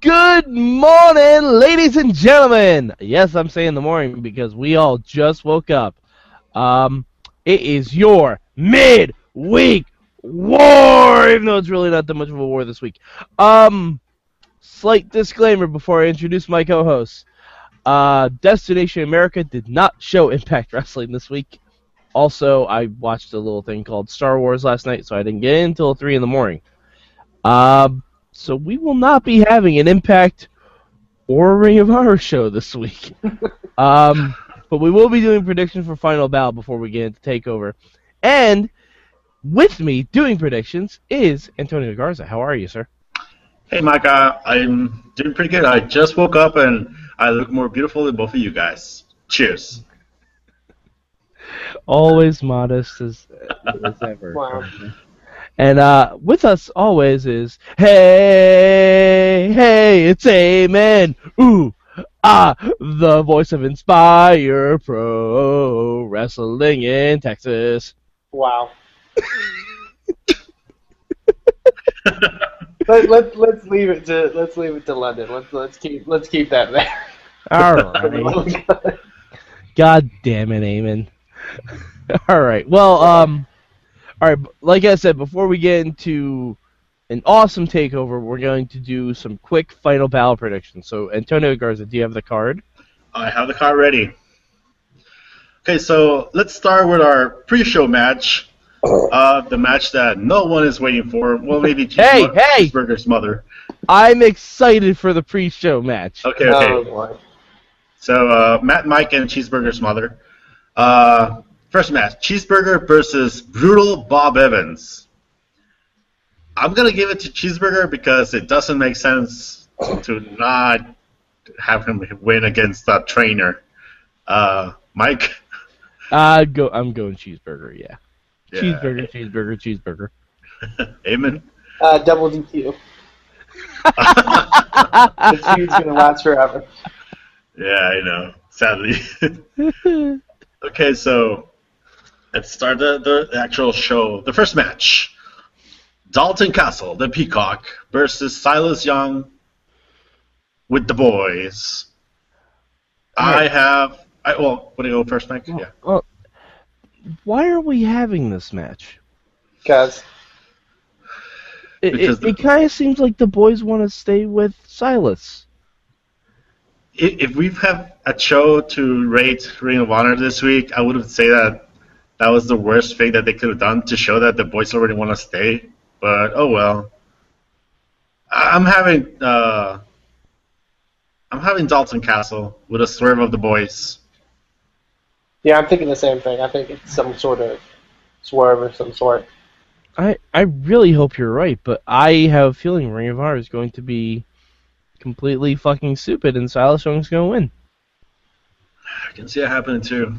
Good morning, ladies and gentlemen. Yes, I'm saying the morning because we all just woke up. It is your midweek war, even though it's really not that much of a war this week. Slight disclaimer before I introduce my co-hosts. Destination America did not show Impact Wrestling this week. Also, I watched a little thing called Star Wars last night, so I didn't get in until 3 in the morning. So we will not be having an Impact or Ring of Honor show this week. But we will be doing predictions for Final Battle before we get into TakeOver. And with me doing predictions is Antonio Garza. How are you, sir? Hey, Mike. I'm doing pretty good. I just woke up and I look more beautiful than both of you guys. Cheers. Always modest as ever. Wow. And with us always is, hey, it's Eamon, ooh, ah, the voice of Inspire Pro Wrestling in Texas. Wow. let's leave it to London. Let's keep that there. All right. God damn it, Eamon. All right. Well, all right, like I said, before we get into an awesome TakeOver, we're going to do some quick Final Battle predictions. So, Antonio Garza, do you have the card? I have the card ready. Okay, so let's start with our pre-show match, the match that no one is waiting for. Well, maybe Cheeseburger's mother. I'm excited for the pre-show match. Okay. Oh, so, Matt, Mike, and Cheeseburger's mother. First match, Cheeseburger versus Brutal Bob Evans. I'm going to give it to Cheeseburger because it doesn't make sense to not have him win against that trainer. Mike? I'm going Cheeseburger, yeah. Cheeseburger. Amen? Double DQ. The feud's going to last forever. Yeah, I know. Sadly. Okay, so... let's start the actual show. The first match, Dalton Castle, the Peacock, versus Silas Young with the boys. Right. What do you go first, Mike? Yeah. Well, why are we having this match? Because it kind of seems like the boys want to stay with Silas. If we have a show to rate Ring of Honor this week, I would say that that was the worst thing that they could have done to show that the boys already want to stay. But, oh well. I'm having Dalton Castle with a swerve of the boys. Yeah, I'm thinking the same thing. I think it's some sort of swerve of some sort. I really hope you're right, but I have a feeling Ring of Honor is going to be completely fucking stupid and Silas Young's going to win. I can see it happening, too.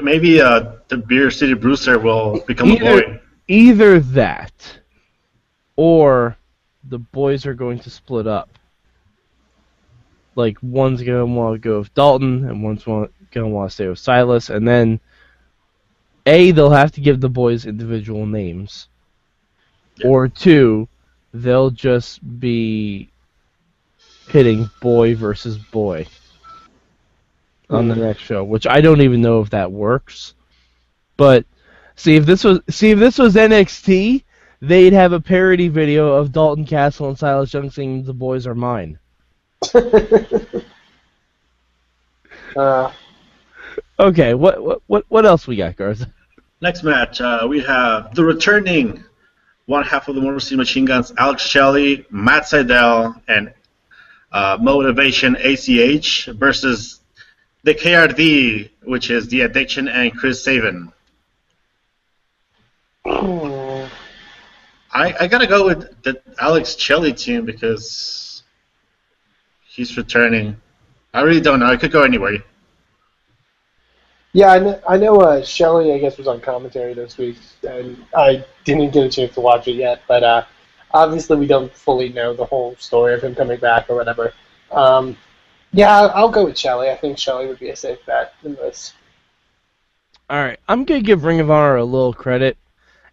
Maybe the Beer City Brewster will become a boy. Either that, or the boys are going to split up. Like, one's going to want to go with Dalton, and one's going to want to stay with Silas, and then, A, they'll have to give the boys individual names, or two, they'll just be pitting boy versus boy on the next show, which I don't even know if that works. But see if this was NXT, they'd have a parody video of Dalton Castle and Silas Young singing "The Boys Are Mine." Okay, what else we got, Garza? Next match, we have the returning one half of the War Machine Guns, Alex Shelley, Matt Sydal, and Motivation ACH versus the KRD, which is The Addiction and Chris Sabin. Oh. I gotta go with the Alex Shelley team because he's returning. I really don't know. I could go anyway. Yeah, I know Shelley, I guess, was on commentary this week, and I didn't get a chance to watch it yet, but obviously we don't fully know the whole story of him coming back or whatever. Yeah, I'll go with Shelley. I think Shelley would be a safe bet in this. All right, I'm going to give Ring of Honor a little credit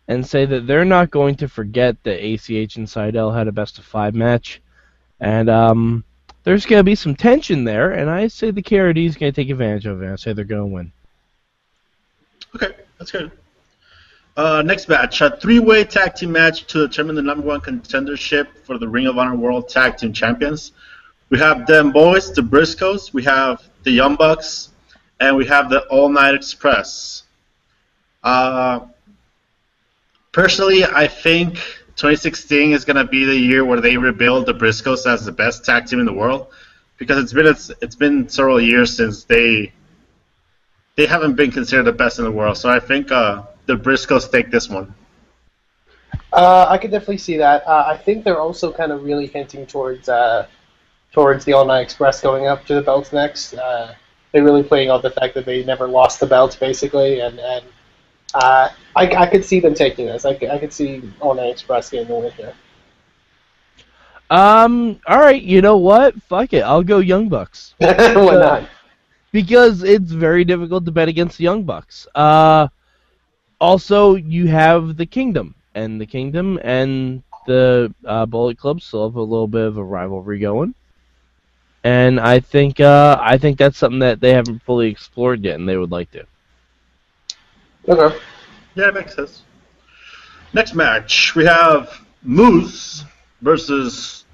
and say that they're not going to forget that ACH and Sydal had a best-of-5 match And there's going to be some tension there, and I say the KRD is going to take advantage of it. I say they're going to win. Okay, that's good. Next match, a three-way tag team match to determine the number one contendership for the Ring of Honor World Tag Team Champions. We have them boys, the Briscoes, we have the Young Bucks, and we have the All Night Express. Personally, I think 2016 is going to be the year where they rebuild the Briscoes as the best tag team in the world, because it's been several years since they haven't been considered the best in the world. So I think the Briscoes take this one. I could definitely see that. I think they're also kind of really hinting towards the All Night Express going up to the belts next. They're really playing on the fact that they never lost the belts, basically, and I could see them taking this. I could see All Night Express getting the win here. All right, you know what? Fuck it. I'll go Young Bucks. Why not? Because it's very difficult to bet against the Young Bucks. Also, you have the Kingdom, and the Kingdom and the Bullet Club still have a little bit of a rivalry going. And I think that's something that they haven't fully explored yet, and they would like to. Okay. Yeah, it makes sense. Next match, we have Moose versus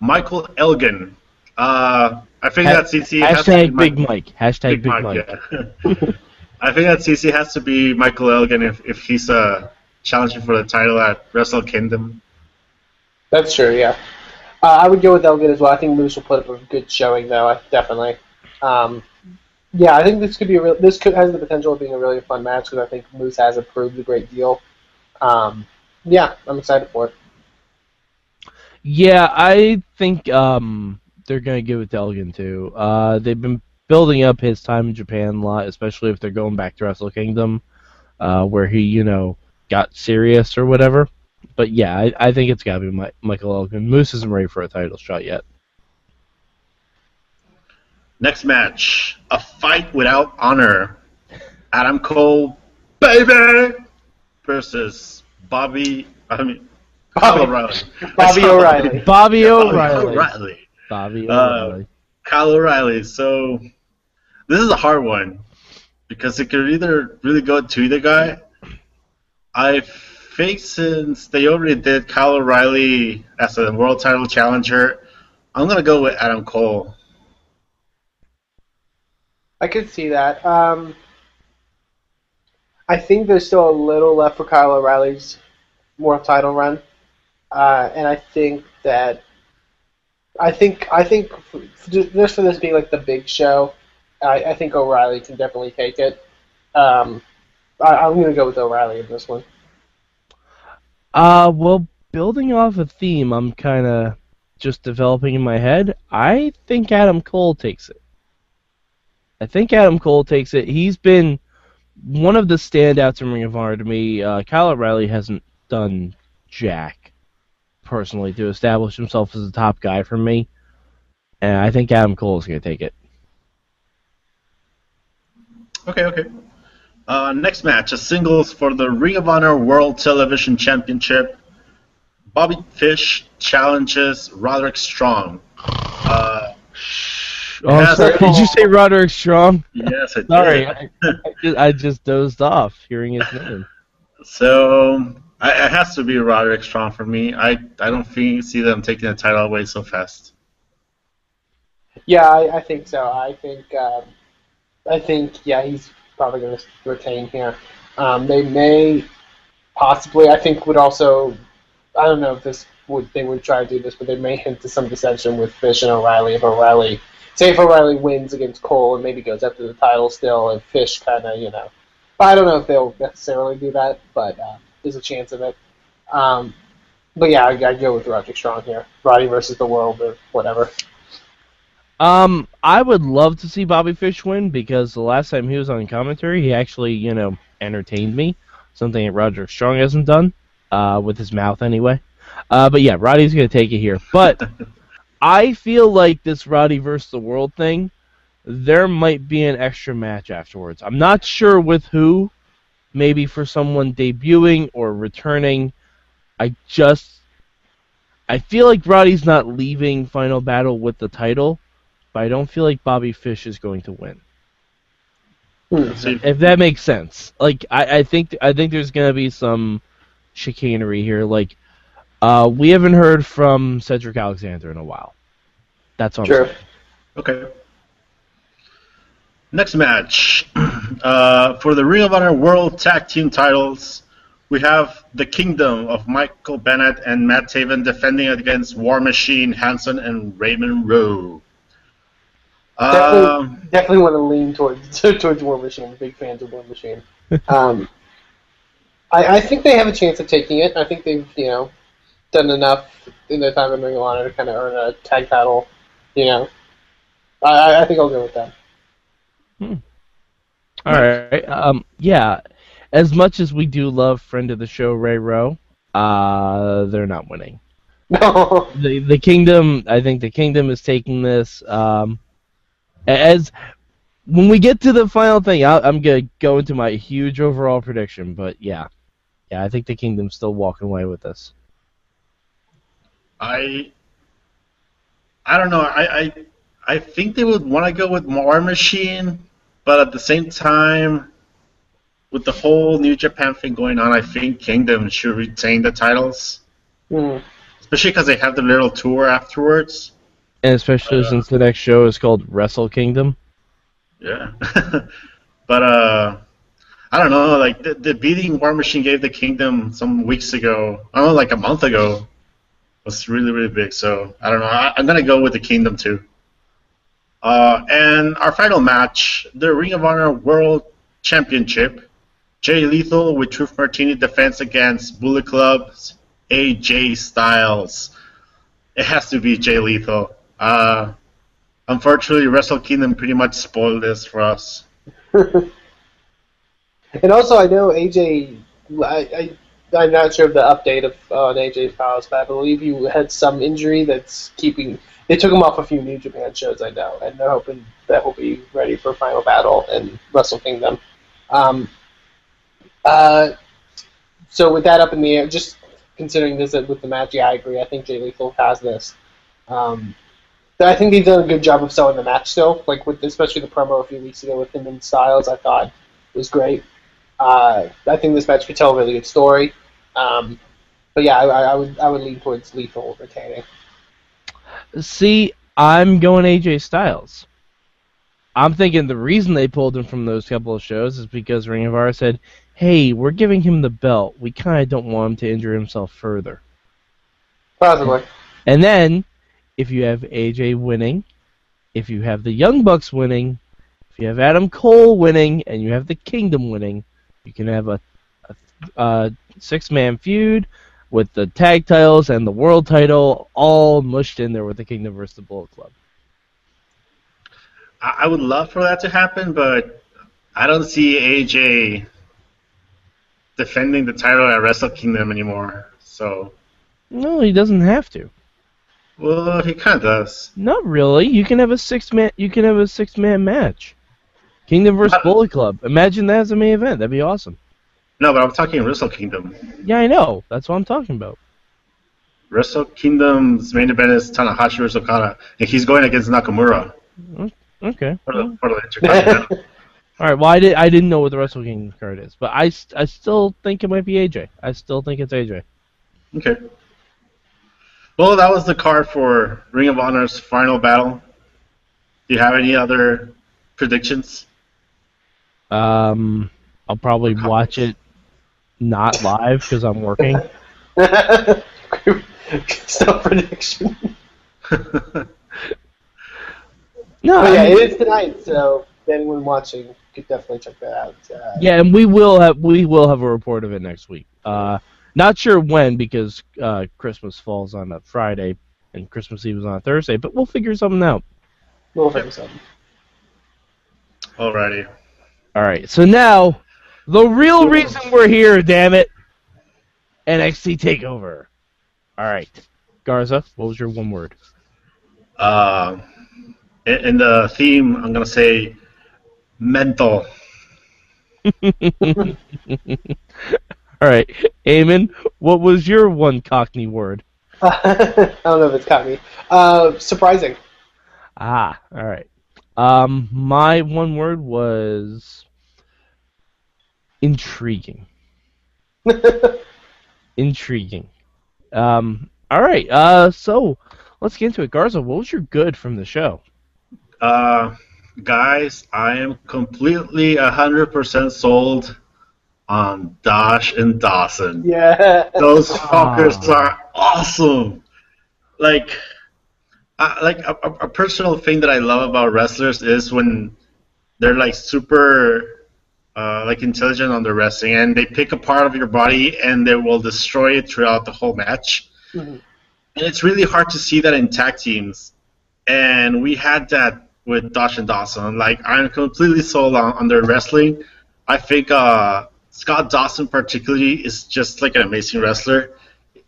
Michael Elgin. I think that CC has to be Big Mike. Hashtag Big Mike. Yeah. I think that CC has to be Michael Elgin if he's challenging for the title at Wrestle Kingdom. That's true, yeah. I would go with Elgin as well. I think Moose will put up a good showing, though. Definitely. Yeah, I think this could be has the potential of being a really fun match because I think Moose has improved a great deal. Yeah, I'm excited for it. Yeah, I think they're gonna give it to Elgin too. They've been building up his time in Japan a lot, especially if they're going back to Wrestle Kingdom, where he got serious or whatever. But yeah, I think it's got to be Michael Elgin. Moose isn't ready for a title shot yet. Next match, a fight without honor. Adam Cole, baby, versus Bobby O'Reilly. Kyle O'Reilly. So this is a hard one because it could either really go to either guy. I think since they already did Kyle O'Reilly as a world title challenger, I'm going to go with Adam Cole. I could see that. I think there's still a little left for Kyle O'Reilly's world title run, and I think just for this being like the big show, I think O'Reilly can definitely take it. I'm going to go with O'Reilly in this one. Well, building off a theme I'm kind of just developing in my head, I think Adam Cole takes it. He's been one of the standouts in Ring of Honor to me. Kyle O'Reilly hasn't done jack, personally, to establish himself as a top guy for me. And I think Adam Cole is going to take it. Okay. Next match, a singles for the Ring of Honor World Television Championship. Bobby Fish challenges Roderick Strong. Did you say Roderick Strong? Yes, I did. Sorry, I just dozed off hearing his name. So it has to be Roderick Strong for me. I don't see them taking the title away so fast. Yeah, I think so. I think he's probably going to retain here. They may possibly, I think, would also, I don't know if they would try to do this, but they may hint to some dissension with Fish and O'Reilly. If O'Reilly wins against Cole and maybe goes up to the title still, and Fish kind of, but I don't know if they'll necessarily do that, but there's a chance of it. But yeah, I'd go with Roderick Strong here. Roddy versus the world or whatever. I would love to see Bobby Fish win because the last time he was on commentary, he actually, entertained me. Something that Roderick Strong hasn't done, with his mouth anyway. But yeah, Roddy's going to take it here. But I feel like this Roddy versus the world thing, there might be an extra match afterwards. I'm not sure with who, maybe for someone debuting or returning. I just I feel like Roddy's not leaving Final Battle with the title, but I don't feel like Bobby Fish is going to win. If that makes sense. Like, I think there's going to be some chicanery here. Like, we haven't heard from Cedric Alexander in a while. That's all. Sure. Okay. Next match. For the Ring of Honor World Tag Team titles, we have the Kingdom of Michael Bennett and Matt Taven defending against War Machine, Hanson, and Raymond Rowe. Definitely want to lean towards War Machine. Big fans of War Machine. I think they have a chance of taking it. I think they've done enough in their time in Ring of Honor to kind of earn a tag title. I think I'll go with that. All right. Yeah. As much as we do love friend of the show Ray Rowe, they're not winning. No. The Kingdom. I think the Kingdom is taking this. As when we get to the final thing, I'm gonna go into my huge overall prediction, but yeah, I think the Kingdom's still walking away with this. I don't know. I think they would want to go with War Machine, but at the same time, with the whole New Japan thing going on, I think Kingdom should retain the titles, especially because they have the little tour afterwards. And especially since the next show is called Wrestle Kingdom. Yeah. But, I don't know, like, the beating War Machine gave the Kingdom some weeks ago, I don't know, like a month ago, was really, really big. So, I don't know. I'm going to go with the Kingdom, too. And our final match, the Ring of Honor World Championship, Jay Lethal with Truth Martini defense against Bullet Club's AJ Styles. It has to be Jay Lethal. Unfortunately, Wrestle Kingdom pretty much spoiled this for us. And also, I know AJ. I'm not sure of the update on AJ Styles, but I believe you had some injury that's keeping. They took him off a few New Japan shows, I know, and they're hoping that he'll be ready for Final Battle and Wrestle Kingdom. So with that up in the air, just considering this with the match, yeah, I agree. I think Jay Lethal has this. I think they've done a good job of selling the match still, like with especially the promo a few weeks ago with him and Styles. I thought was great. I think this match could tell a really good story. But yeah, I would lean towards Lethal retaining. See, I'm going AJ Styles. I'm thinking the reason they pulled him from those couple of shows is because Ring of Honor said, hey, we're giving him the belt. We kind of don't want him to injure himself further. Possibly. And then, if you have AJ winning, if you have the Young Bucks winning, if you have Adam Cole winning, and you have the Kingdom winning, you can have a six-man feud with the tag titles and the world title all mushed in there with the Kingdom versus the Bullet Club. I would love for that to happen, but I don't see AJ defending the title at Wrestle Kingdom anymore. So no, he doesn't have to. Well, he kind of does. Not really. You can have a six-man match. Kingdom versus Bullet Club. Imagine that as a main event. That'd be awesome. No, but I'm talking Wrestle Kingdom. Yeah, I know. That's what I'm talking about. Wrestle Kingdom's main event is Tanahashi versus Okada, and he's going against Nakamura. Okay. All right. Well, I didn't know what the Wrestle Kingdom card is, but I still think it might be AJ. I still think it's AJ. Okay. Well, that was the card for Ring of Honor's Final Battle. Do you have any other predictions? I'll probably watch it. Not live because I'm working. Self prediction. Yeah, it is tonight, so anyone watching could definitely check that out. Yeah, and we will have a report of it next week. Not sure when because Christmas falls on a Friday and Christmas Eve is on a Thursday, but we'll figure something out. We'll figure something. Alrighty. All right, so now. The real reason we're here, damn it! NXT TakeOver. All right, Garza, what was your one word? In the theme, I'm gonna say mental. All right, Eamon, what was your one Cockney word? I don't know if it's caught me. Surprising. Ah, all right. My one word was intriguing. Intriguing. All right. So let's get into it. Garza, what was your good from the show? Guys, I am completely 100% sold on Dash and Dawson. Yeah. Those fuckers are awesome. Like a personal thing that I love about wrestlers is when they're like super like intelligent on the wrestling, and they pick a part of your body and they will destroy it throughout the whole match. Mm-hmm. And it's really hard to see that in tag teams. And we had that with Dash and Dawson. Like, I'm completely sold on their wrestling. I think Scott Dawson particularly is just like an amazing wrestler.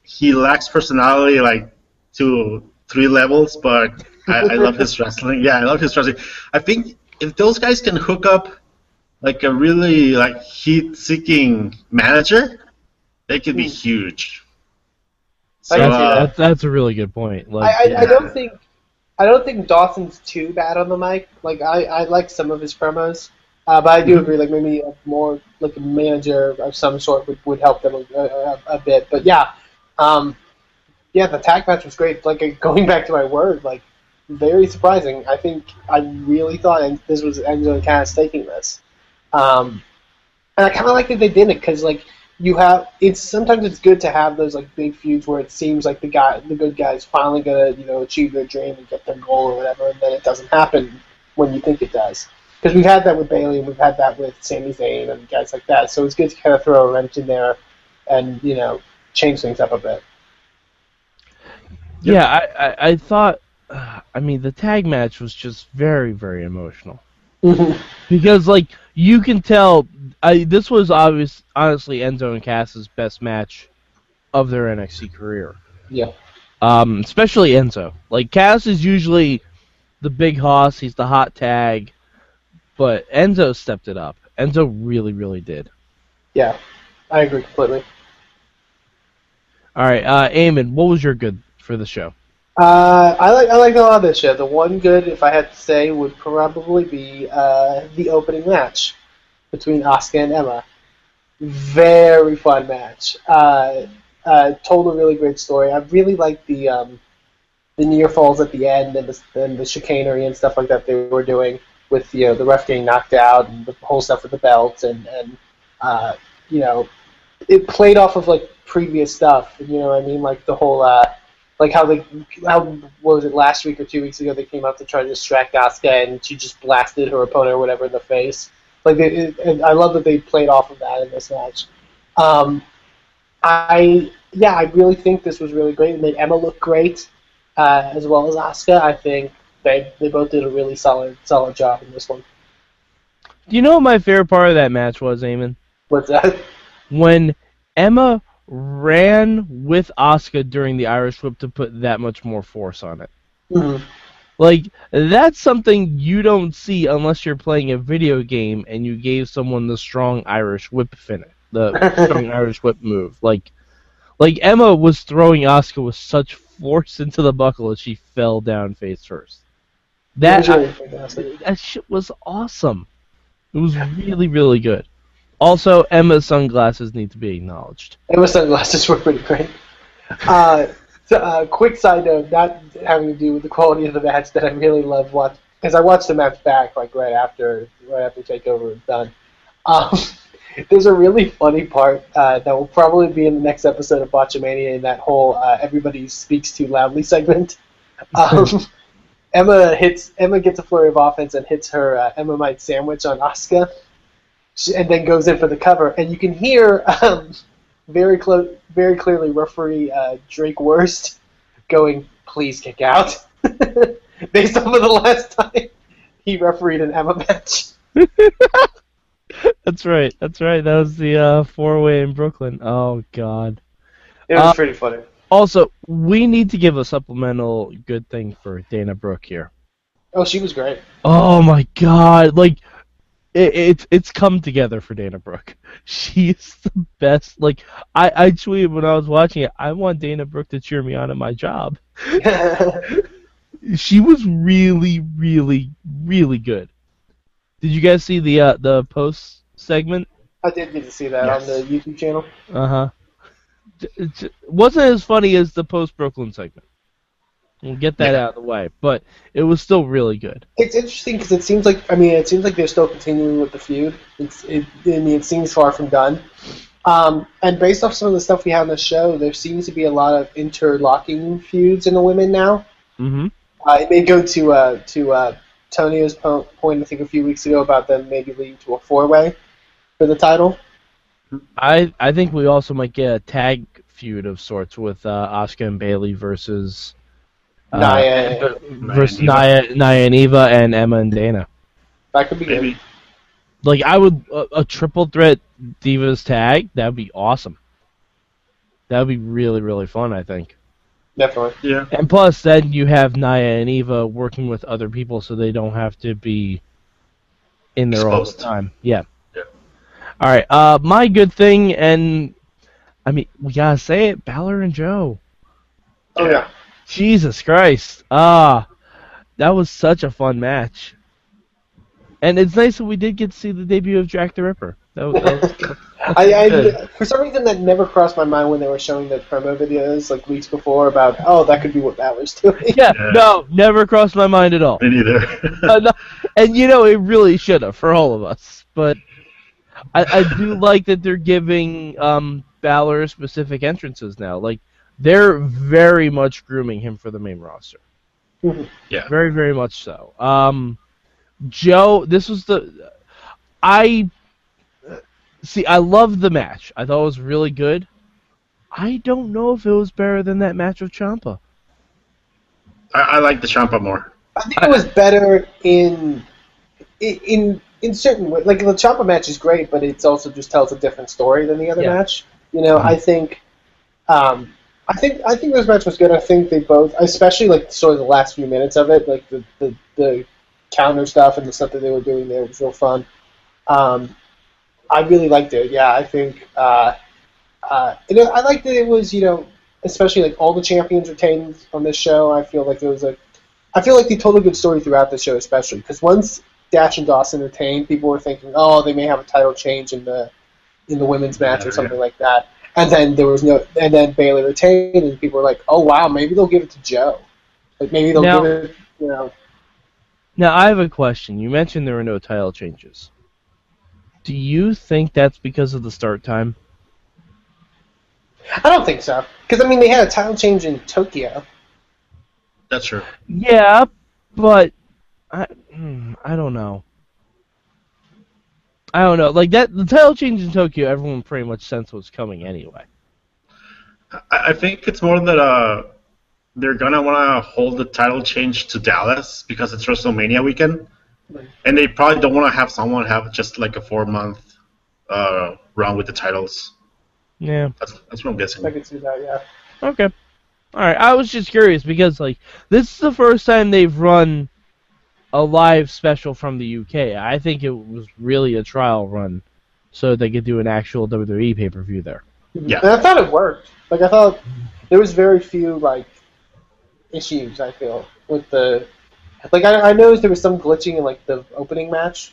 He lacks personality like to 3 levels, but I love his wrestling. Yeah, I love his wrestling. I think if those guys can hook up like a really like heat-seeking manager, they could be huge. So, that's a really good point. Like, I don't think Dawson's too bad on the mic. Like I like some of his promos, but I do agree. Like maybe a more like a manager of some sort would help them a bit. But yeah, the tag match was great. Like going back to my word, like very surprising. I think I really thought this was Enzo and Cass taking this, and I kind of like that they did it because like you have sometimes it's good to have those like big feuds where it seems like the good guy's finally gonna achieve their dream and get their goal or whatever, and then it doesn't happen when you think it does. Because we've had that with Bayley, and we've had that with Sami Zayn and guys like that. So it's good to kind of throw a wrench in there and change things up a bit. Yep. Yeah, I thought. I mean, the tag match was just very, very emotional. Because like you can tell, this was honestly Enzo and Cass's best match of their NXT career. Yeah. Especially Enzo. Like Cass is usually the big hoss. He's the hot tag, but Enzo stepped it up. Enzo really, really did. Yeah, I agree completely. All right, Eamon, what was your good for the show? I liked a lot of this show. The one good, if I had to say, would probably be the opening match between Asuka and Emma. Very fun match. Told a really great story. I really liked the near falls at the end and the chicanery and stuff like that they were doing with the ref getting knocked out and the whole stuff with the belt and it played off of like previous stuff. You know what I mean? Like the whole. Like what was it, last week or 2 weeks ago, they came out to try to distract Asuka, and she just blasted her opponent or whatever in the face. Like, and I love that they played off of that in this match. I really think this was really great. It made Emma look great, as well as Asuka. I think they both did a really solid job in this one. Do you know what my favorite part of that match was, Eamon? What's that? When Emma ran with Asuka during the Irish Whip to put that much more force on it. Mm-hmm. Like, that's something you don't see unless you're playing a video game and you gave someone the strong Irish Whip finish, the strong Irish Whip move. Like Emma was throwing Asuka with such force into the buckle as she fell down face first. That shit was awesome. It was really, really good. Also, Emma's sunglasses need to be acknowledged. Emma's sunglasses were pretty great. So, quick side note, not having to do with the quality of the match that I really loved watching, because I watched the match back like right after TakeOver was done. There's a really funny part that will probably be in the next episode of Botchamania in that whole everybody speaks too loudly segment. Emma gets a flurry of offense and hits her Emmamite sandwich on Asuka. And then goes in for the cover, and you can hear very clearly referee Drake Wurst going, "Please kick out," based on the last time he refereed an Emma match. That's right. That was the 4-way in Brooklyn. Oh God, it was pretty funny. Also, we need to give a supplemental good thing for Dana Brooke here. Oh, she was great. Oh my God, like. It's come together for Dana Brooke. She's the best. Like I tweeted when I was watching it, I want Dana Brooke to cheer me on at my job. She was really, really, really good. Did you guys see the post segment? I did get to see that on the YouTube channel. Uh-huh. It wasn't as funny as the post-Brooklyn segment. We'll get that out of the way, but it was still really good. It's interesting because it seems like they're still continuing with the feud. It seems far from done. And based off some of the stuff we had on the show, there seems to be a lot of interlocking feuds in the women now. Mm-hmm. It may go to Tonio's point, I think, a few weeks ago about them maybe leading to a four-way for the title. I think we also might get a tag feud of sorts with Asuka and Bayley versus Nia and Eva and Emma and Dana. That could be good. Like I would a triple threat Divas tag. That would be awesome. That would be really, really fun, I think. Definitely. Yeah. And plus, then you have Nia and Eva working with other people, so they don't have to be in there all the time. Yeah. All right, my good thing, and I mean, we gotta say it, Balor and Joe. Oh yeah, Jesus Christ! That was such a fun match, and it's nice that we did get to see the debut of Jack the Ripper. That was I for some reason that never crossed my mind when they were showing the promo videos like weeks before about that could be what Balor's doing. Yeah, no, never crossed my mind at all. Me neither. No, and you know it really should have for all of us, but. I do like that they're giving Balor specific entrances now. Like they're very much grooming him for the main roster. Mm-hmm. Yeah, very, very much so. Joe, this was the I see. I love the match. I thought it was really good. I don't know if it was better than that match with Ciampa. I like the Ciampa more. I think it was better in certain ways, like the Ciampa match is great, but it also just tells a different story than the other match. You know, mm-hmm. I think this match was good. I think they both, especially like sort of the last few minutes of it, like the counter stuff and the stuff that they were doing there was real fun. I really liked it. Yeah, I think I liked that it was, you know, especially like all the champions retained on this show. I feel like they told a good story throughout the show, especially because once Dash and Dawson retained, people were thinking, they may have a title change in the women's match or something like that. And then there was and then Bayley retained, and people were like, oh wow, maybe they'll give it to Joe. Like maybe they'll give it, you know. Now I have a question. You mentioned there were no title changes. Do you think that's because of the start time? I don't think so, because I mean they had a title change in Tokyo. That's true. Yeah, but I don't know. Like that, the title change in Tokyo, everyone pretty much sensed was coming anyway. I think it's more that they're gonna want to hold the title change to Dallas because it's WrestleMania weekend, and they probably don't want to have someone have just like a 4-month run with the titles. Yeah, that's what I'm guessing. I can see that. Yeah. Okay. All right. I was just curious because like this is the first time they've run a live special from the UK. I think it was really a trial run so they could do an actual WWE pay-per-view there. Yeah. And I thought it worked. Like, I thought there was very few, like, issues, I feel, with the... Like, I noticed there was some glitching in, like, the opening match.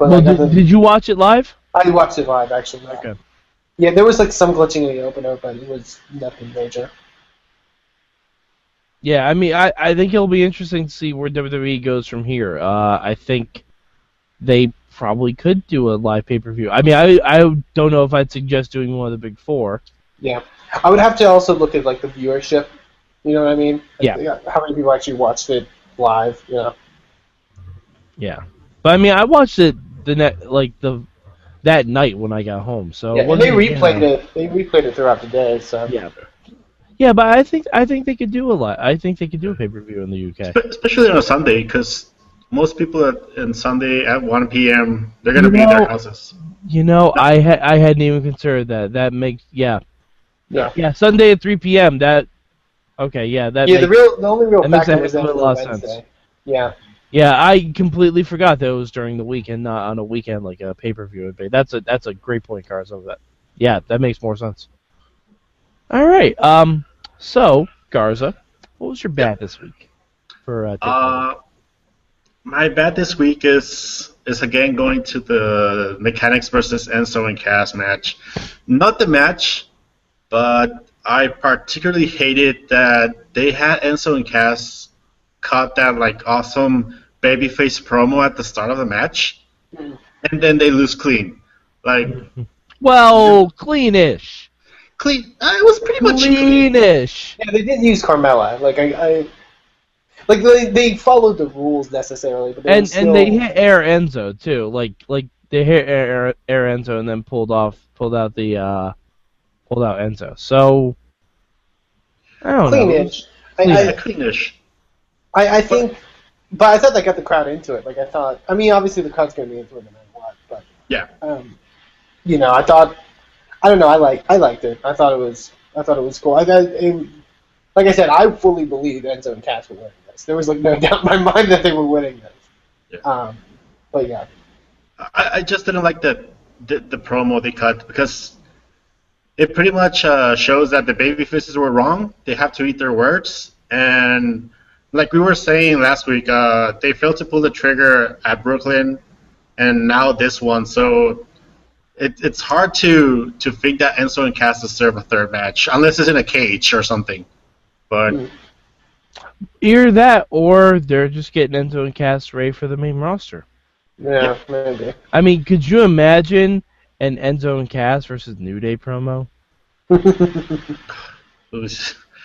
But well, like, did you watch it live? I watched it live, actually. Yeah. Okay. Yeah, there was, like, some glitching in the opener, but it was nothing major. Yeah, I mean, I think it'll be interesting to see where WWE goes from here. I think they probably could do a live pay-per-view. I mean, I don't know if I'd suggest doing one of the big four. Yeah. I would have to also look at, like, the viewership. You know what I mean? Yeah. How many people actually watched it live, you know? Yeah. But, I mean, I watched it that night when I got home. So yeah, and they replayed it. They replayed it throughout the day, so... Yeah. Yeah, but I think they could do a lot. I think they could do a pay-per-view in the UK, especially on a Sunday, because most people on Sunday at 1 p.m. they're gonna be in their houses. You know, I hadn't even considered that. That makes yeah. Sunday at 3 p.m. That okay, yeah. That makes a lot of sense. Yeah. Yeah, I completely forgot that it was during the weekend, not on a weekend like a pay-per-view would be. That's a great point, Garza. Yeah, that makes more sense. All right. So, Garza, what was your bet this week? For my bet this week is again going to the Mechanics versus Enzo and Cass match. Not the match, but I particularly hated that they had Enzo and Cass cut that like awesome babyface promo at the start of the match, and then they lose clean. Like, well, cleanish. Clean. It was pretty much cleanish. Yeah, they didn't use Carmella. Like I like they followed the rules necessarily, but they still... and they hit Air Enzo too. Like they hit Air Enzo and then pulled out Enzo. So I don't cleanish. Know. Yeah, cleanish. I think, but I thought they got the crowd into it. Like I thought. I mean, obviously the crowd's going to be into it no matter what. But yeah. You know, I thought. I don't know. I liked it. I thought it was cool. Like I said, I fully believed Enzo and Cass were winning this. There was like no doubt in my mind that they were winning this. Yeah. But yeah. I just didn't like the promo they cut because it pretty much shows that the babyfaces were wrong. They have to eat their words. And like we were saying last week, they failed to pull the trigger at Brooklyn and now this one. So it's hard to think that Enzo and Cass deserve a third match unless it's in a cage or something. But either that or they're just getting Enzo and Cass ready for the main roster. Yeah, maybe. I mean, could you imagine an Enzo and Cass versus New Day promo?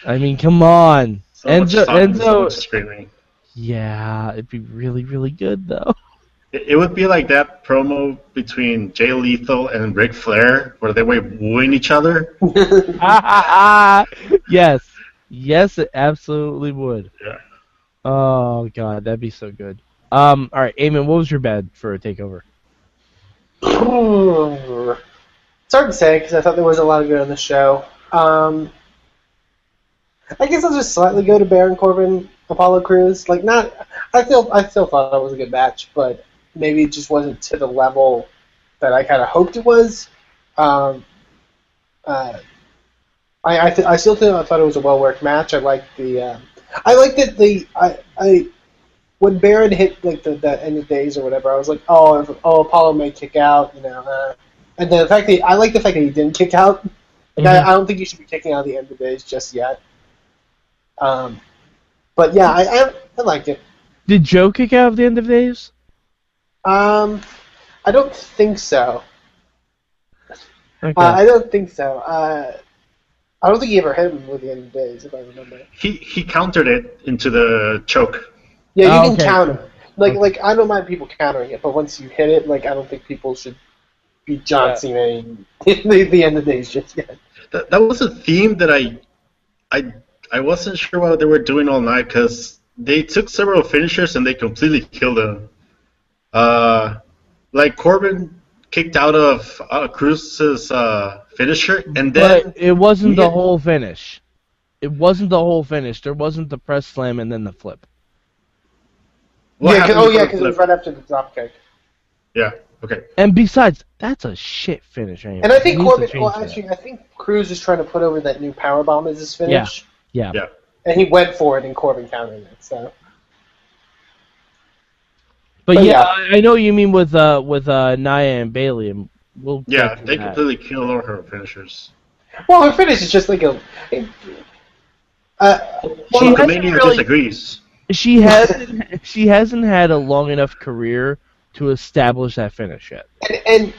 I mean, come on. So Enzo screaming. Yeah, it'd be really, really good though. It would be like that promo between Jay Lethal and Ric Flair where they were wooing each other. Yes. Yes, it absolutely would. Yeah. Oh, God, that'd be so good. All right, Eamon, what was your bet for a TakeOver? It's hard to say because I thought there was a lot of good on the show. I guess I'll just slightly go to Baron Corbin, Apollo Crews. Like, not. I still thought that was a good match, but maybe it just wasn't to the level that I kind of hoped it was. I still think I thought it was a well-worked match. I liked that when Baron hit like the end of days or whatever, I was like, oh, Apollo may kick out, you know. And then I like the fact that he didn't kick out. Like, I don't think you should be kicking out the end of days just yet. But yeah, I liked it. Did Joe kick out at the end of days? I don't think so. Okay. I don't think so. I don't think he ever hit him with the end of days, if I remember. He countered it into the choke. Yeah, you can counter. Like I don't mind people countering it, but once you hit it, like I don't think people should be John Cena the end of days just yet. That was a theme that I wasn't sure what they were doing all night because they took several finishers and they completely killed them. Like Corbin kicked out of Cruz's finisher, and then... But it wasn't the whole finish. It wasn't the whole finish. There wasn't the press slam and then the flip. Because it was right after the dropkick. Yeah, okay. And besides, that's a shit finish. Anyway. And I think I think Crews is trying to put over that new powerbomb as his finish. Yeah. And he went for it and Corbin countered it, so... But yeah, I know what you mean with Nia and Bayley, and we'll they completely killed all her finishers. Well, her finish is just like a. The mania really disagrees. She hasn't had a long enough career to establish that finish yet.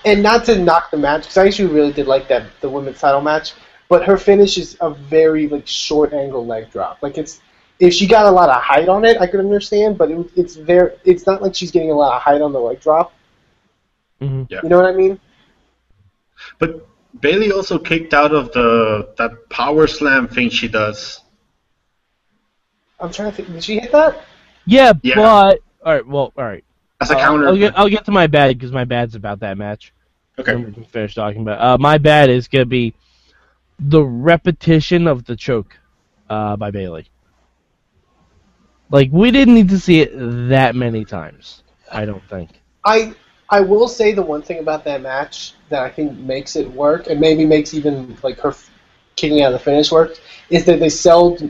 And not to knock the match because I actually really did like the women's title match, but her finish is a very like short angle leg drop. Like it's. If she got a lot of height on it, I could understand, but it's not like she's getting a lot of height on the leg drop. Mm-hmm. Yeah. You know what I mean? But Bayley also kicked out of that power slam thing she does. I'm trying to think. Did she hit that? Yeah. But... All right. As a counter... I'll get to my bad, because my bad's about that match. Okay. We can finish talking about my bad is going to be the repetition of the choke by Bayley. Like, we didn't need to see it that many times, I don't think. I will say the one thing about that match that I think makes it work, and maybe makes even like her kicking out of the finish work, is that they sold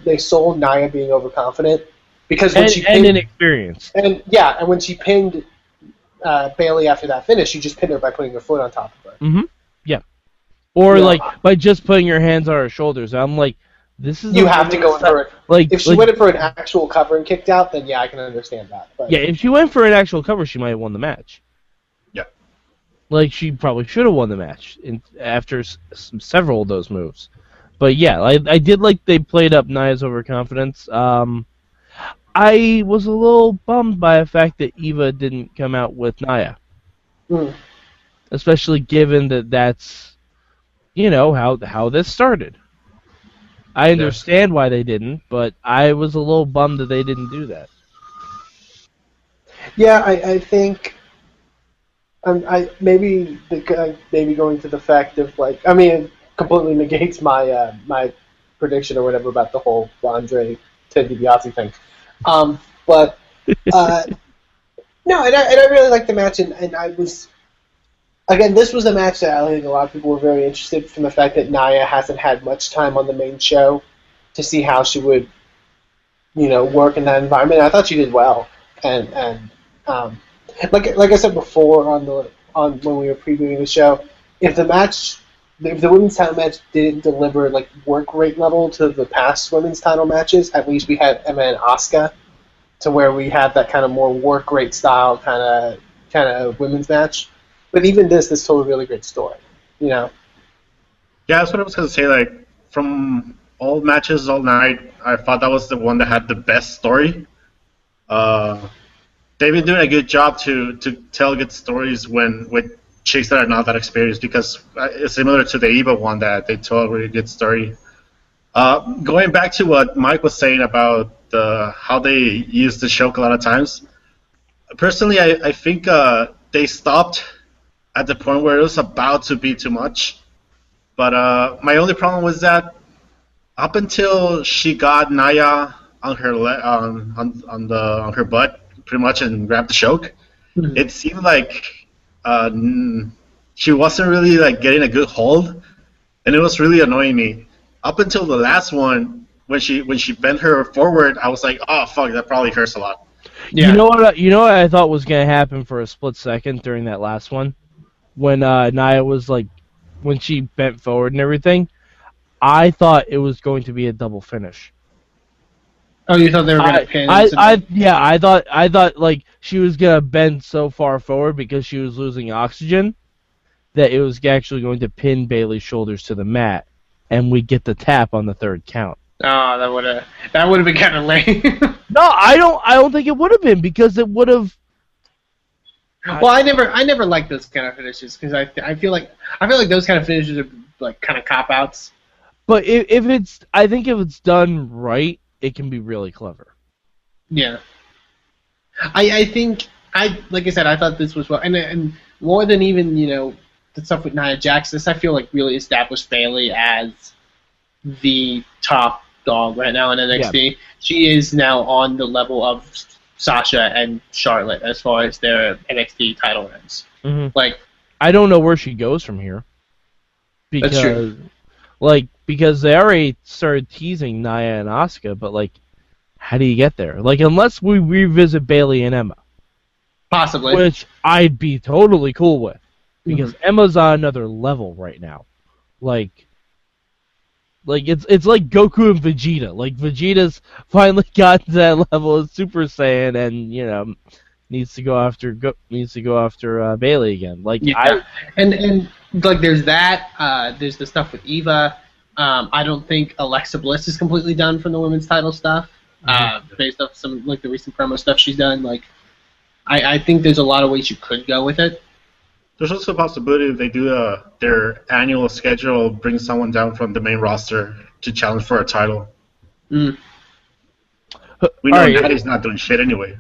Nia being overconfident, because when she pinned, and inexperienced. And yeah, and when she pinned Bayley after that finish, she just pinned her by putting her foot on top of her. Mm-hmm. Yeah, or yeah, like by just putting your hands on her shoulders. I'm like, this is, you have to go in for it. Like, if she went in for an actual cover and kicked out, then yeah, I can understand that. But. Yeah, if she went for an actual cover, she might have won the match. Yeah, like she probably should have won the match after several of those moves. But yeah, I did like they played up Nia's overconfidence. I was a little bummed by the fact that Eva didn't come out with Nia. Mm. Especially given that that's, you know, how this started. I understand why they didn't, but I was a little bummed that they didn't do that. Yeah, I think... Maybe going to the fact of, like... I mean, it completely negates my my prediction or whatever about the whole Andre Ted DiBiase thing. No, and I really liked the match, and I was... Again, this was a match that I think a lot of people were very interested from the fact that Nia hasn't had much time on the main show to see how she would, you know, work in that environment. I thought she did well, and like I said before on when we were previewing the show, if the women's title match didn't deliver like work rate level to the past women's title matches, at least we had Emma and Asuka, to where we had that kind of more work rate style kind of women's match. But even this told a really great story, you know? Yeah, that's what I was going to say. Like, from all matches all night, I thought that was the one that had the best story. They've been doing a good job to tell good stories when with chicks that are not that experienced, because it's similar to the Eva one that they told a really good story. Going back to what Mike was saying about how they use the choke a lot of times, personally, I think they stopped... at the point where it was about to be too much. But my only problem was that up until she got Nia on her on her butt pretty much and grabbed the choke, mm-hmm. It seemed like she wasn't really like getting a good hold, and it was really annoying me. Up until the last one, when she bent her forward, I was like, oh fuck, that probably hurts a lot. Yeah. You know what I thought was gonna happen for a split second during that last one? When Nia was like, when she bent forward and everything, I thought it was going to be a double finish. Oh, you thought they were going to pin? I thought like she was going to bend so far forward because she was losing oxygen that it was actually going to pin Bayley's shoulders to the mat, and we get the tap on the third count. Oh, that would have been kind of lame. No, I don't think it would have been, because it would have. Well, I never like those kind of finishes, because I feel like those kind of finishes are like kind of cop outs. But if it's done right, it can be really clever. Yeah. I think like I said, I thought this was well, and more than even, you know, the stuff with Nia Jax, this I feel like really established Bayley as the top dog right now in NXT. Yeah. She is now on the level of Sasha and Charlotte as far as their NXT title runs. Mm-hmm. Like, I don't know where she goes from here. Because, that's true. Like, because they already started teasing Nia and Asuka, but like, how do you get there? Like, unless we revisit Bayley and Emma, possibly, which I'd be totally cool with, because mm-hmm. Emma's on another level right now. Like it's like Goku and Vegeta. Like, Vegeta's finally got to that level of Super Saiyan, and you know, needs to go after Bayley again. Like, yeah. And like there's that. There's the stuff with Eva. I don't think Alexa Bliss is completely done from the women's title stuff. Mm-hmm. Based off some like the recent promo stuff she's done. Like, I think there's a lot of ways you could go with it. There's also a possibility if they do their annual schedule, bring someone down from the main roster to challenge for a title. Mm. We know Natty's not doing shit anyway.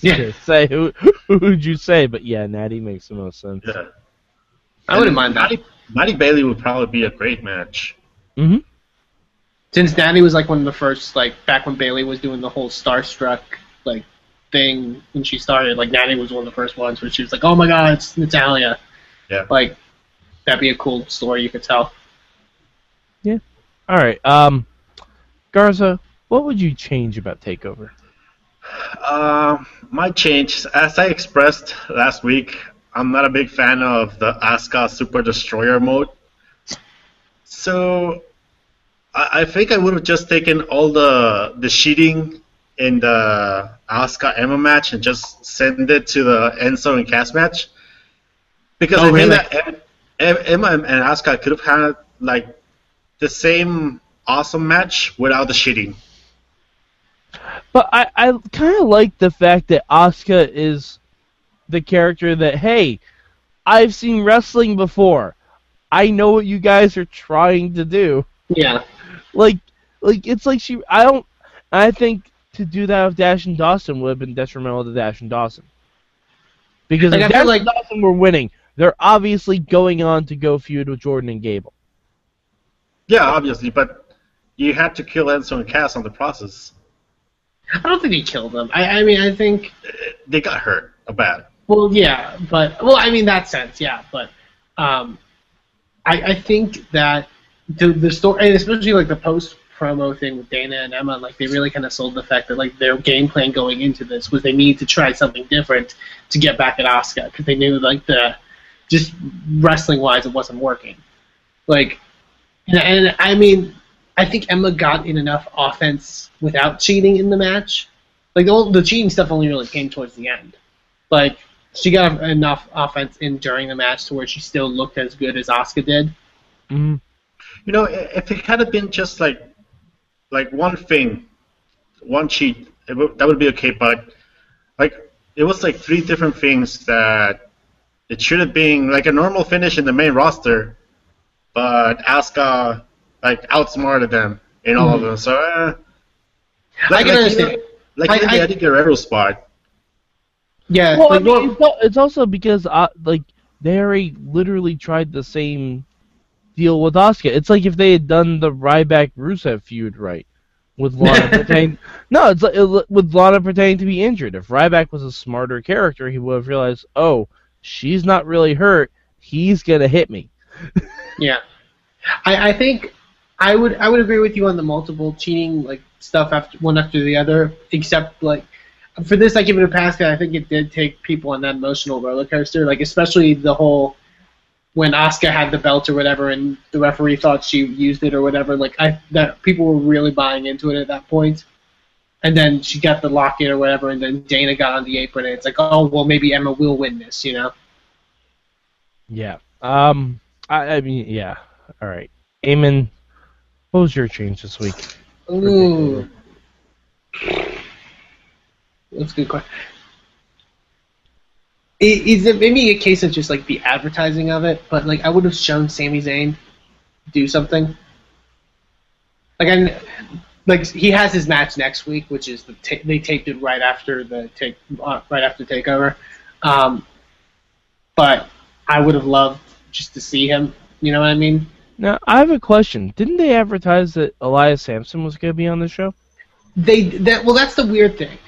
Yeah. Say who would you say? But yeah, Natty makes the most sense. Yeah. I wouldn't mind that. Natty Bayley would probably be a great match. Mm-hmm. Since Danny was like one of the first, like back when Bayley was doing the whole Starstruck like thing when she started, like Danny was one of the first ones where she was like, "Oh my God, it's Natalia." Yeah. Like that'd be a cool story you could tell. Yeah. All right. Garza, what would you change about TakeOver? My change, as I expressed last week, I'm not a big fan of the Asuka Super Destroyer mode. So I think I would have just taken all the cheating in the Asuka Emma match and just send it to the Enzo and Cass match. Because I think that Emma and Asuka could have had like the same awesome match without the cheating. But I kind of like the fact that Asuka is the character that, hey, I've seen wrestling before. I know what you guys are trying to do. Yeah. Like it's like she... I think to do that with Dash and Dawson would have been detrimental to Dash and Dawson. Because like, if Dash and Dawson were winning, they're obviously going on to go feud with Jordan and Gable. Yeah, obviously, but you had to kill Enzo and Cass on the process. I don't think he killed them. I mean, I think... They got hurt bad. Well, yeah, but... Well, I mean, that sense, yeah, but... I think that the story... And especially, like, the post-promo thing with Dana and Emma, like, they really kind of sold the fact that, like, their game plan going into this was they needed to try something different to get back at Asuka, because they knew, like, the... Just wrestling-wise, it wasn't working. Like... And I mean... I think Emma got in enough offense without cheating in the match. Like, the cheating stuff only really came towards the end. Like, she got enough offense in during the match to where she still looked as good as Asuka did. Mm-hmm. You know, if it had been just, like one thing, one cheat, that would be okay, but, like, it was, like, three different things that it should have been, like, a normal finish in the main roster, but Asuka... Like, outsmarted them in all of them. So, I did get a Guerrero spot. Yeah. Well, like, I mean, it's also because, like, they already literally tried the same deal with Asuka. It's like if they had done the Ryback-Rusev feud right with Lana pertaining... No, it's like, with Lana pertaining to be injured. If Ryback was a smarter character, he would have realized, oh, she's not really hurt. He's going to hit me. Yeah. I think... I would agree with you on the multiple cheating like stuff after one after the other, except like for this I give it a pass because I think it did take people on that emotional roller coaster, like especially the whole when Asuka had the belt or whatever and the referee thought she used it or whatever, like that people were really buying into it at that point. And then she got the locket or whatever and then Dana got on the apron and it's like, oh well maybe Emma will win this, you know? Yeah. I mean yeah. All right. Eamon, what was your change this week? Ooh. That's a good question. Is it maybe a case of just, like, the advertising of it? But, like, I would have shown Sami Zayn do something. Like, he has his match next week, which is they taped it right after TakeOver. But I would have loved just to see him. You know what I mean? Now, I have a question. Didn't they advertise that Elias Sampson was going to be on the show? Well, that's the weird thing.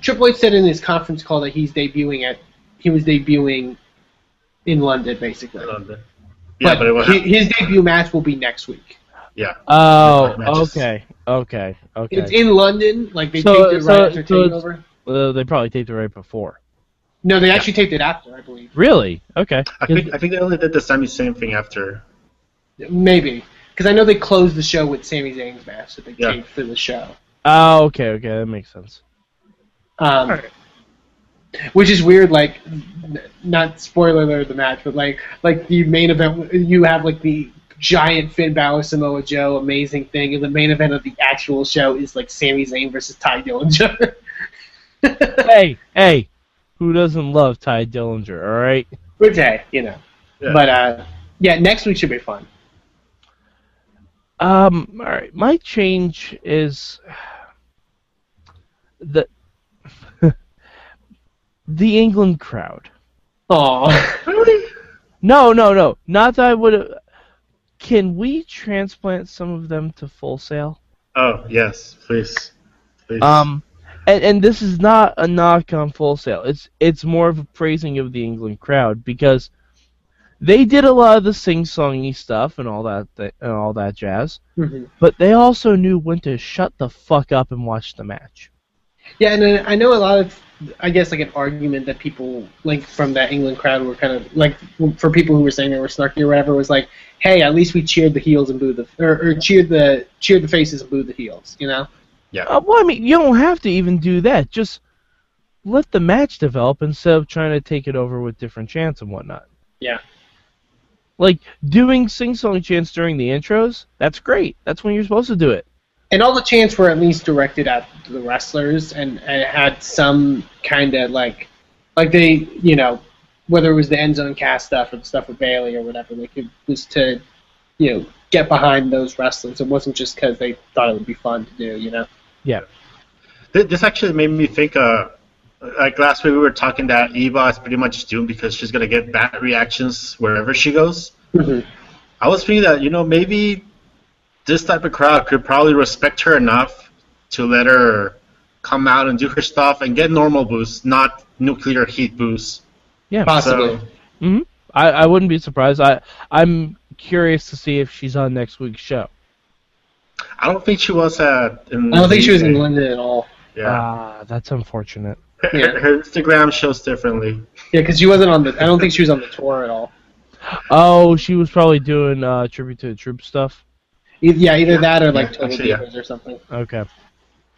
Triple H said in his conference call that he was debuting in London, basically. London. Yeah, but it was, his debut match will be next week. Yeah. Oh, okay. It's in London. Like, they taped it right after TakeOver. Well, they probably taped it right before. No, they actually taped it after, I believe. Really? Okay. I think they only did the Sami Zayn thing after. Maybe. Because I know they closed the show with Sami Zayn's match that they taped for the show. Oh, okay, that makes sense. All right. Which is weird, like, not spoiler alert of the match, but like the main event, you have like the giant Finn Balor, Samoa Joe, amazing thing, and the main event of the actual show is like Sami Zayn versus Ty Dillinger. Hey. Who doesn't love Ty Dillinger, all right? Which, you know. Yeah. But, yeah, next week should be fun. All right, my change is the England crowd. Aw. Really? No. Not that I would have... Can we transplant some of them to Full Sail? Oh, yes, please. Please. And this is not a knock on Full Sail. It's more of a praising of the England crowd, because they did a lot of the sing-songy stuff and all that jazz, mm-hmm. but they also knew when to shut the fuck up and watch the match. Yeah, and I know a lot of, I guess, like an argument that people, like, from that England crowd were kind of, like, for people who were saying they were snarky or whatever, was like, hey, at least we cheered the heels and booed the, or cheered the faces and booed the heels, you know? Yeah. Well, I mean, you don't have to even do that. Just let the match develop instead of trying to take it over with different chants and whatnot. Yeah. Like, doing sing-song chants during the intros, that's great. That's when you're supposed to do it. And all the chants were at least directed at the wrestlers, and it had some kind of, like they, you know, whether it was the Enzo and Cass stuff or the stuff with Bayley or whatever, like it was to, you know, get behind those wrestlers. It wasn't just because they thought it would be fun to do, you know? Yeah. This actually made me think, like last week we were talking that Eva is pretty much doomed because she's going to get bad reactions wherever she goes. Mm-hmm. I was thinking that, you know, maybe this type of crowd could probably respect her enough to let her come out and do her stuff and get normal boosts, not nuclear heat boosts. Yeah, possibly. So, mm-hmm. I wouldn't be surprised. I'm curious to see if she's on next week's show. I don't think she was at. I don't think she was in London at all. Yeah, that's unfortunate. Her Instagram shows differently. Yeah, because she wasn't on the. I don't think she was on the tour at all. Oh, she was probably doing tribute to the troop stuff. Yeah, either that or like Total Divas or something. Okay,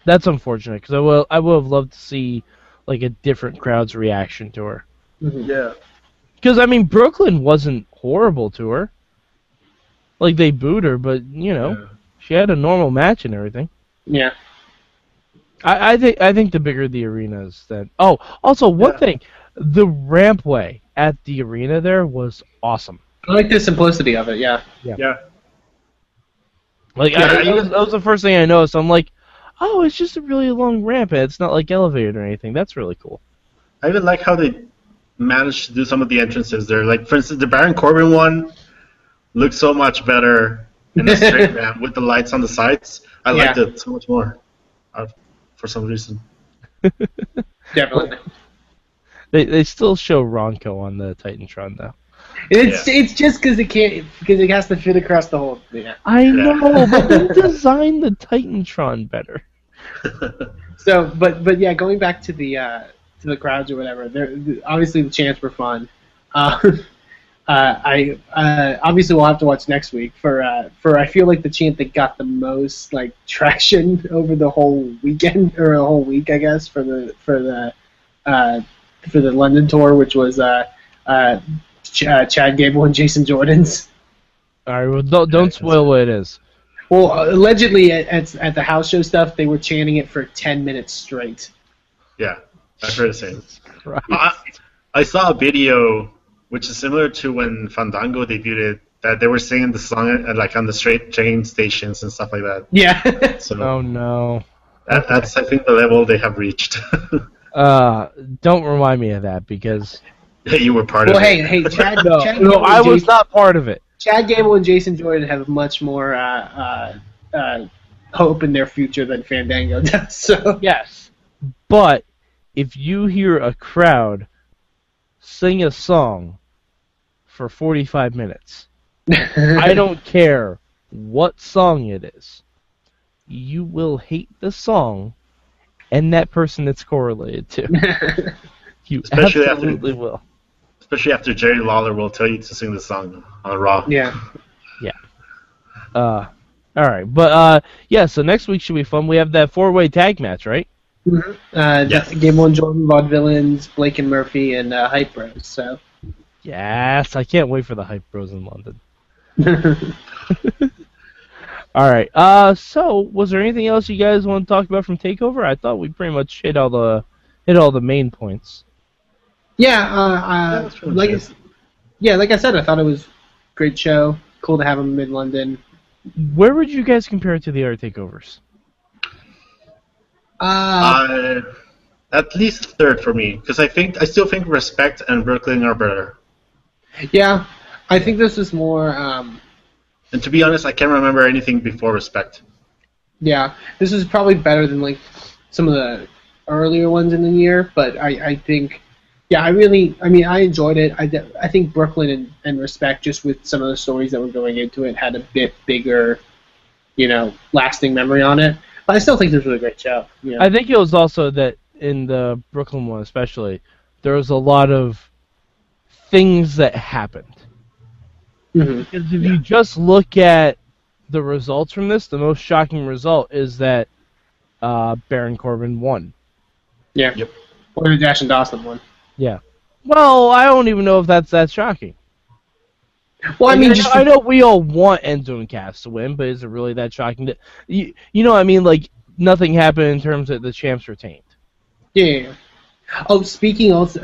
that's unfortunate because I would have loved to see like a different crowd's reaction to her. Mm-hmm. Yeah, because I mean Brooklyn wasn't horrible to her. Like they booed her, but you know she had a normal match and everything. Yeah, I think the bigger the arenas, then. Oh, also one thing, the rampway at the arena there was awesome. I like the simplicity of it. Yeah. Yeah. Yeah. Like that was the first thing I noticed. I'm like, oh, it's just a really long ramp. It's not like elevated or anything. That's really cool. I even like how they managed to do some of the entrances there. Like for instance, the Baron Corbin one looks so much better in a straight ramp with the lights on the sides. I liked it so much more for some reason. Definitely. They still show Ronco on the Titantron though. It's just because it has to fit across the whole thing. I know, but they designed the Titantron better. So, but yeah, going back to the crowds or whatever, obviously the chants were fun. I obviously we'll have to watch next week for I feel like the chant that got the most like traction over the whole weekend or the whole week, I guess, for the London tour, which was Chad Gable and Jason Jordan's. All right, well, don't spoil what it is. Well, allegedly at the house show stuff, they were chanting it for 10 minutes straight. Yeah, I've heard the same. I saw a video which is similar to when Fandango debuted that they were singing the song like on the straight train stations and stuff like that. Yeah. So oh no. That's I think the level they have reached. Don't remind me of that because. You were part of it. Well, hey, Chad. No, I was not part of it. Chad Gable and Jason Jordan have much more hope in their future than Fandango does. So. Yes, but if you hear a crowd sing a song for 45 minutes, I don't care what song it is, you will hate the song and that person it's correlated to. You especially absolutely will. Especially after Jerry Lawler will tell you to sing the song on Raw. Yeah. Yeah. All right. But, yeah, so next week should be fun. We have that four-way tag match, right? Mm-hmm. Yes. Game 1, Jordan, Vaudevillains, Blake and Murphy, and Hype Bros. So. Yes. I can't wait for the Hype Bros in London. All right. So was there anything else you guys want to talk about from TakeOver? I thought we pretty much hit all the main points. Yeah, like I said, I thought it was a great show. Cool to have them in London. Where would you guys compare it to the other takeovers? At least third for me, because I still think Respect and Brooklyn are better. Yeah, I think this is more. And to be honest, I can't remember anything before Respect. Yeah, this is probably better than like some of the earlier ones in the year, but I think, yeah, I enjoyed it. I think Brooklyn and Respect, just with some of the stories that were going into it, had a bit bigger, lasting memory on it. But I still think this was a great show. You know? I think it was also that in the Brooklyn one especially, there was a lot of things that happened. Mm-hmm. Because if you just look at the results from this, the most shocking result is that Baron Corbin won. Yeah. Yep. Or the Dash and Dawson won. Yeah. Well, I don't even know if that's shocking. Well, I know we all want Enzo and Cass to win, but is it really that shocking? That you know what I mean? Like, nothing happened in terms of the champs retained. Yeah. Oh, speaking also...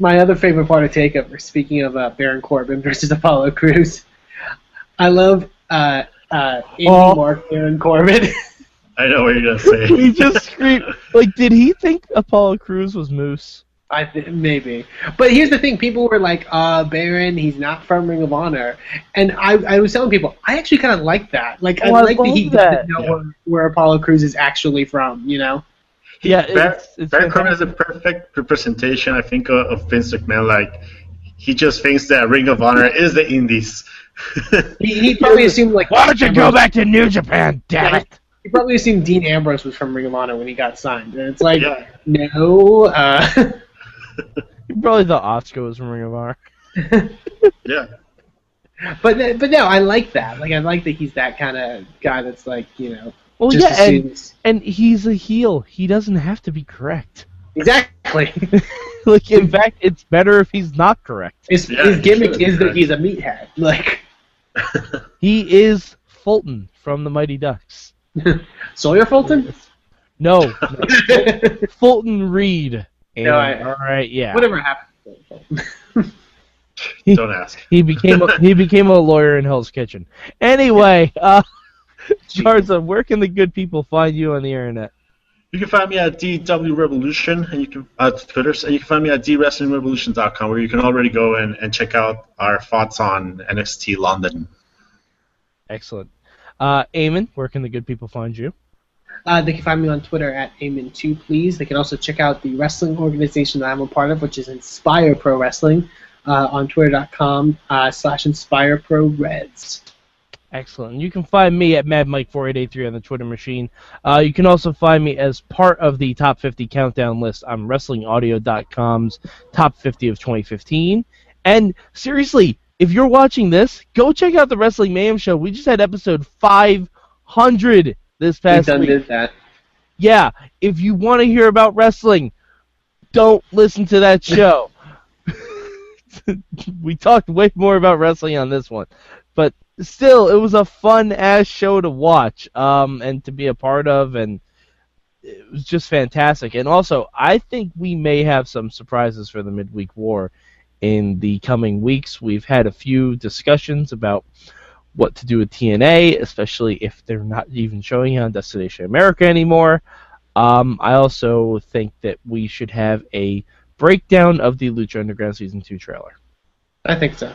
My other favorite part of TakeOver, speaking of Baron Corbin versus Apollo Crews, I love Baron Corbin. I know what you're going to say. He just screamed. Like, did he think Apollo Crews was Moose? I think maybe. But here's the thing. People were like, Baron, he's not from Ring of Honor. And I was telling people, I actually kind of like that. Like, I like that he doesn't know where Apollo Crews is actually from, Baron Corbin is a perfect representation, I think, of Vince McMahon. Like, he just thinks that Ring of Honor is the Indies. he probably assumed, like... Why don't you go back to New Japan, damn it? He probably assumed Dean Ambrose was from Ring of Honor when he got signed. And it's like, no. He probably thought Asuka was from Ring of Honor. Yeah. But no, I like that. Like, I like that he's that kind of guy that's like, Well, just and he's a heel. He doesn't have to be correct. Exactly. Like, in fact, it's better if he's not correct. His gimmick is that he's a meathead. Like, he is Fulton from the Mighty Ducks. Sawyer Fulton? No. Fulton Reed. All right, yeah. Whatever happened to Fulton? Don't ask. He became a lawyer in Hell's Kitchen. Anyway, Garza, where can the good people find you on the internet? You can find me at DW Revolution, and you can Twitter, and you can find me at dwrestlingrevolution.com, where you can already go and check out our thoughts on NXT London. Excellent. Eamon, where can the good people find you? They can find me on Twitter at Eamon2, please. They can also check out the wrestling organization that I'm a part of, which is Inspire Pro Wrestling, on twitter.com/InspireProReds. Excellent. You can find me at MadMike4883 on the Twitter machine. You can also find me as part of the Top 50 Countdown list on WrestlingAudio.com's Top 50 of 2015. And seriously, if you're watching this, go check out the Wrestling Mayhem Show. We just had episode 500 this past week. We did that. Yeah. If you want to hear about wrestling, don't listen to that show. We talked way more about wrestling on this one. But... still, it was a fun-ass show to watch and to be a part of, and it was just fantastic. And also, I think we may have some surprises for the Midweek War in the coming weeks. We've had a few discussions about what to do with TNA, especially if they're not even showing on Destination America anymore. I also think that we should have a breakdown of the Lucha Underground Season 2 trailer. I think so.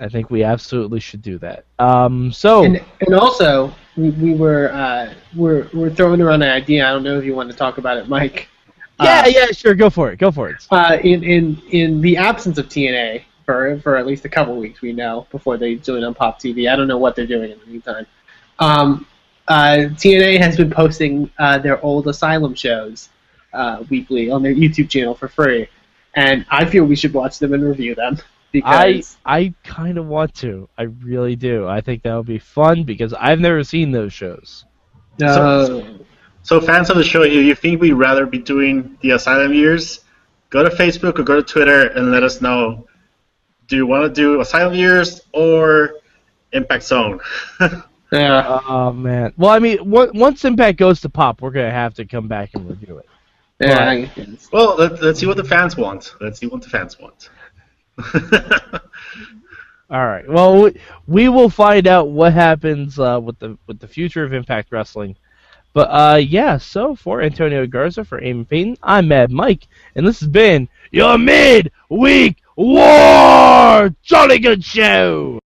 I think we absolutely should do that. And also, we're throwing around an idea. I don't know if you want to talk about it, Mike. Yeah, sure. Go for it. In the absence of TNA for at least a couple weeks, we know, before they join on Pop TV. I don't know what they're doing in the meantime. TNA has been posting their old Asylum shows weekly on their YouTube channel for free, and I feel we should watch them and review them. Because I kind of want to. I really do. I think that would be fun because I've never seen those shows. So fans of the show, you think we'd rather be doing the Asylum years? Go to Facebook or go to Twitter and let us know. Do you want to do Asylum years or Impact Zone? Yeah. Oh, man. Well, I mean, once Impact goes to Pop, we're going to have to come back and review it. Yeah. But, well, let's see what the fans want. All right. Well, we will find out what happens with the future of Impact Wrestling. But so for Antonio Garza, for Eamon Payton, I'm Mad Mike, and this has been your Midweek War Jolly Good Show.